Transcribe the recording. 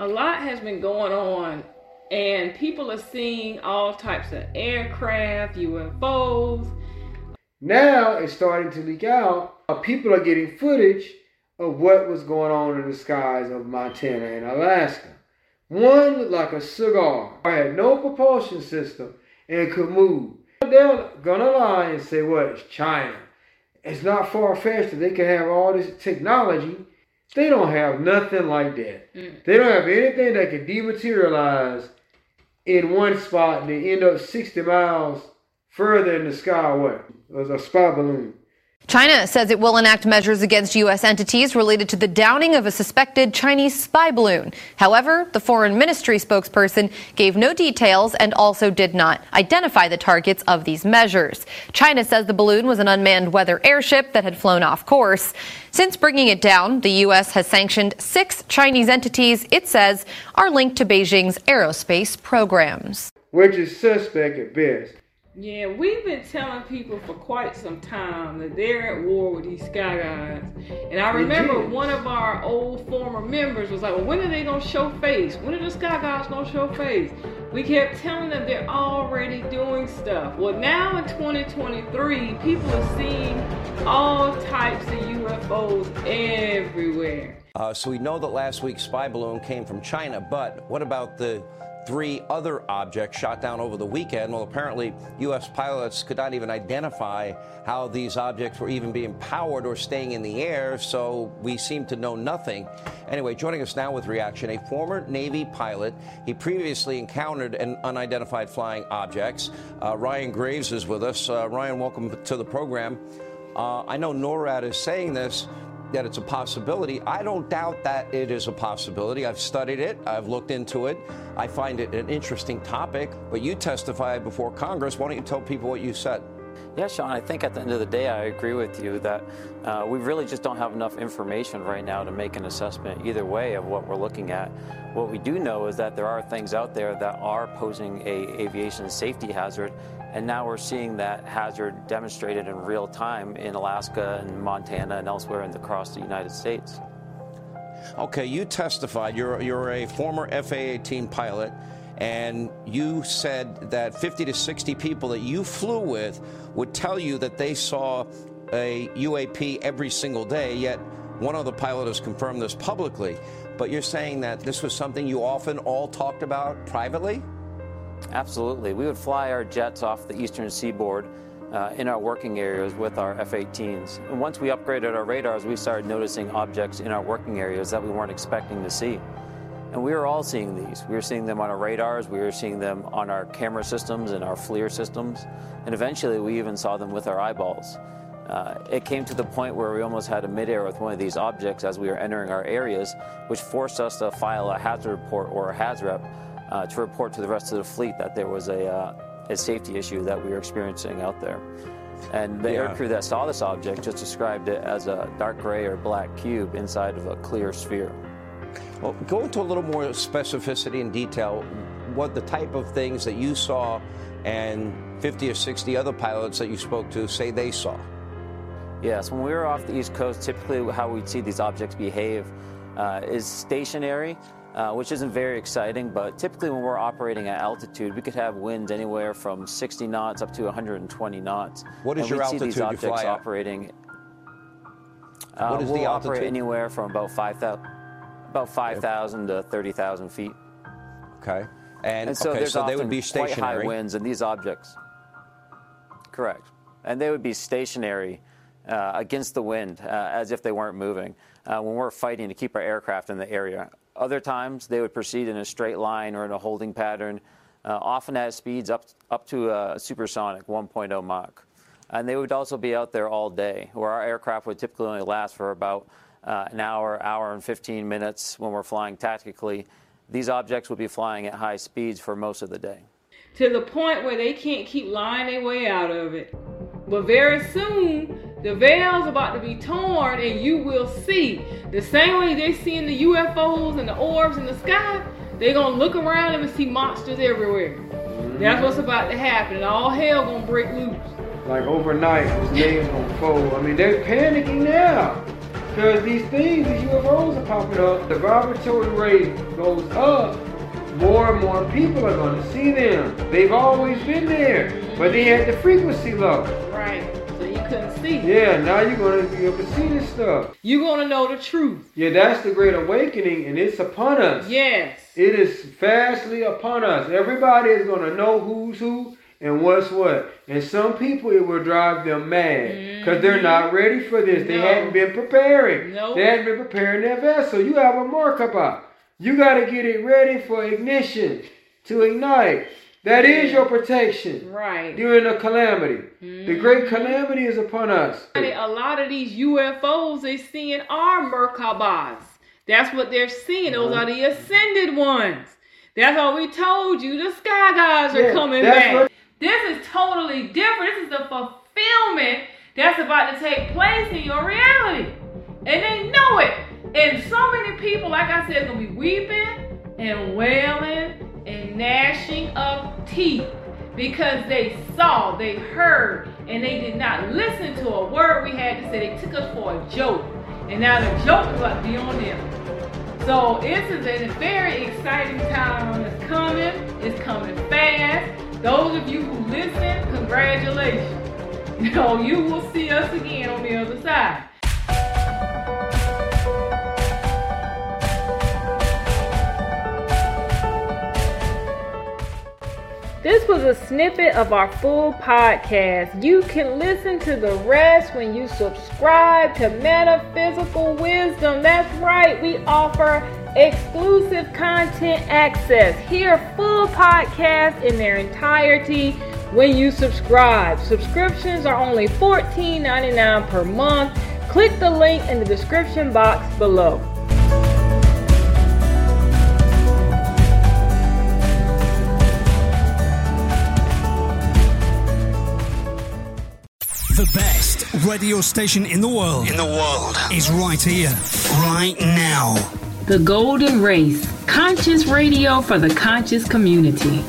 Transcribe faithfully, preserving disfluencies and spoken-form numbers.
a lot has been going on, and people are seeing all types of aircraft, U F Os. Now it's starting to leak out. People are getting footage of what was going on in the skies of Montana and Alaska. One looked like a cigar. I had no propulsion system and could move. They're gonna lie and say, well, it's China. It's not far-fetched that they can have all this technology. They don't have nothing like that. Mm. They don't have anything that can dematerialize in one spot and they end up sixty miles further in the sky away. It was a spy balloon. China says it will enact measures against U S entities related to the downing of a suspected Chinese spy balloon. However, the foreign ministry spokesperson gave no details and also did not identify the targets of these measures. China says the balloon was an unmanned weather airship that had flown off course. Since bringing it down, the U S has sanctioned six Chinese entities it says are linked to Beijing's aerospace programs. Which is suspect at best. Yeah, we've been telling people for quite some time that they're at war with these sky guys. And I remember one of our old former members was like, well, when are they going to show face? When are the sky guys going to show face? We kept telling them they're already doing stuff. Well, now in twenty twenty-three, people are seeing all types of U F Os everywhere. Uh, so we know that last week's spy balloon came from China, but what about the three other objects shot down over the weekend? Well, apparently U S pilots could not even identify how these objects were even being powered or staying in the air, so we seem to know nothing. Anyway, joining us now with reaction, a former Navy pilot. He previously encountered an unidentified flying objects. Uh, Ryan Graves is with us. Uh, Ryan, welcome to the program. Uh, I know NORAD is saying this, that it's a possibility. I don't doubt that it is a possibility. I've studied it. I've looked into it. I find it an interesting topic. But you testified before Congress. Why don't you tell people what you said? Yeah, Sean, I think at the end of the day, I agree with you that uh, we really just don't have enough information right now to make an assessment either way of what we're looking at. What we do know is that there are things out there that are posing a aviation safety hazard, and now we're seeing that hazard demonstrated in real time in Alaska and Montana and elsewhere and across the United States. Okay, you testified. You're, you're a former F A eighteen pilot. And you said that fifty to sixty people that you flew with would tell you that they saw a U A P every single day, yet one other pilot has confirmed this publicly. But you're saying that this was something you often all talked about privately? Absolutely. We would fly our jets off the eastern seaboard uh, in our working areas with our F eighteens. And once we upgraded our radars, we started noticing objects in our working areas that we weren't expecting to see. And we were all seeing these. We were seeing them on our radars. We were seeing them on our camera systems and our FLIR systems. And eventually, we even saw them with our eyeballs. Uh, it came to the point where we almost had a midair with one of these objects as we were entering our areas, which forced us to file a hazard report or a HAZREP uh, to report to the rest of the fleet that there was a, uh, a safety issue that we were experiencing out there. And the yeah. aircrew that saw this object just described it as a dark gray or black cube inside of a clear sphere. Well, go into a little more specificity and detail what the type of things that you saw and fifty or sixty other pilots that you spoke to say they saw. Yes, when we were off the East Coast, typically how we'd see these objects behave uh, is stationary, uh, which isn't very exciting, but typically when we're operating at altitude, we could have winds anywhere from sixty knots up to one hundred twenty knots. What is and your altitude? See these objects you fly operating. Uh, what is we'll the altitude? Operate anywhere from about five thousand. About five thousand to thirty thousand feet. Okay. And, and so, okay, there's so often they would be stationary. Quite high winds in these objects. Correct. And they would be stationary uh, against the wind uh, as if they weren't moving uh, when we're fighting to keep our aircraft in the area. Other times, they would proceed in a straight line or in a holding pattern, uh, often at speeds up, up to uh, supersonic one point oh Mach. And they would also be out there all day, where our aircraft would typically only last for about Uh, an hour, hour and fifteen minutes when we're flying tactically. These objects will be flying at high speeds for most of the day. To the point where they can't keep lying their way out of it. But very soon, the veil's about to be torn and you will see. The same way they're seeing the U F Os and the orbs in the sky, they're going to look around and see monsters everywhere. Mm-hmm. That's what's about to happen. And all hell going to break loose. Like overnight, this day's going to fold. I mean, they're panicking now. Because these things, these U F Os are popping up, the vibratory rate goes up, more and more people are going to see them. They've always been there, but they had the frequency level. Right, so you couldn't see. Yeah, now you're going to be able to see this stuff. You're going to know the truth. Yeah, that's the Great Awakening, and it's upon us. Yes. It is fastly upon us. Everybody is going to know who's who and what's what. And some people, it will drive them mad because they're not ready for this. No. They hadn't been preparing. No. They hadn't been preparing their vessel. You have a merkaba. You got to get it ready for ignition, to ignite. That yeah. is your protection right. during a calamity. Mm-hmm. The great calamity is upon us. A lot of these U F Os they're seeing are merkabas. That's what they're seeing. Those mm-hmm. are the ascended ones. That's what we told you. The sky guys are yeah, coming back. What... This is totally different. This is the fulfillment that's about to take place in your reality. And they know it. And so many people, like I said, are going to be weeping and wailing and gnashing of teeth because they saw, they heard, and they did not listen to a word we had to say. They took us for a joke. And now the joke is about to be on them. So this is a very exciting time that's coming. It's coming fast. Those of you who listen, congratulations. You know, you will see us again on the other side. This was a snippet of our full podcast. You can listen to the rest when you subscribe to Metaphysical Wisdom. That's right. We offer exclusive content access. Hear full podcasts in their entirety when you subscribe. Subscriptions are only fourteen ninety-nine per month. Click the link in the description box below. The best radio station in the world in the world is right here, right now. The Golden Race, conscious radio for the conscious community.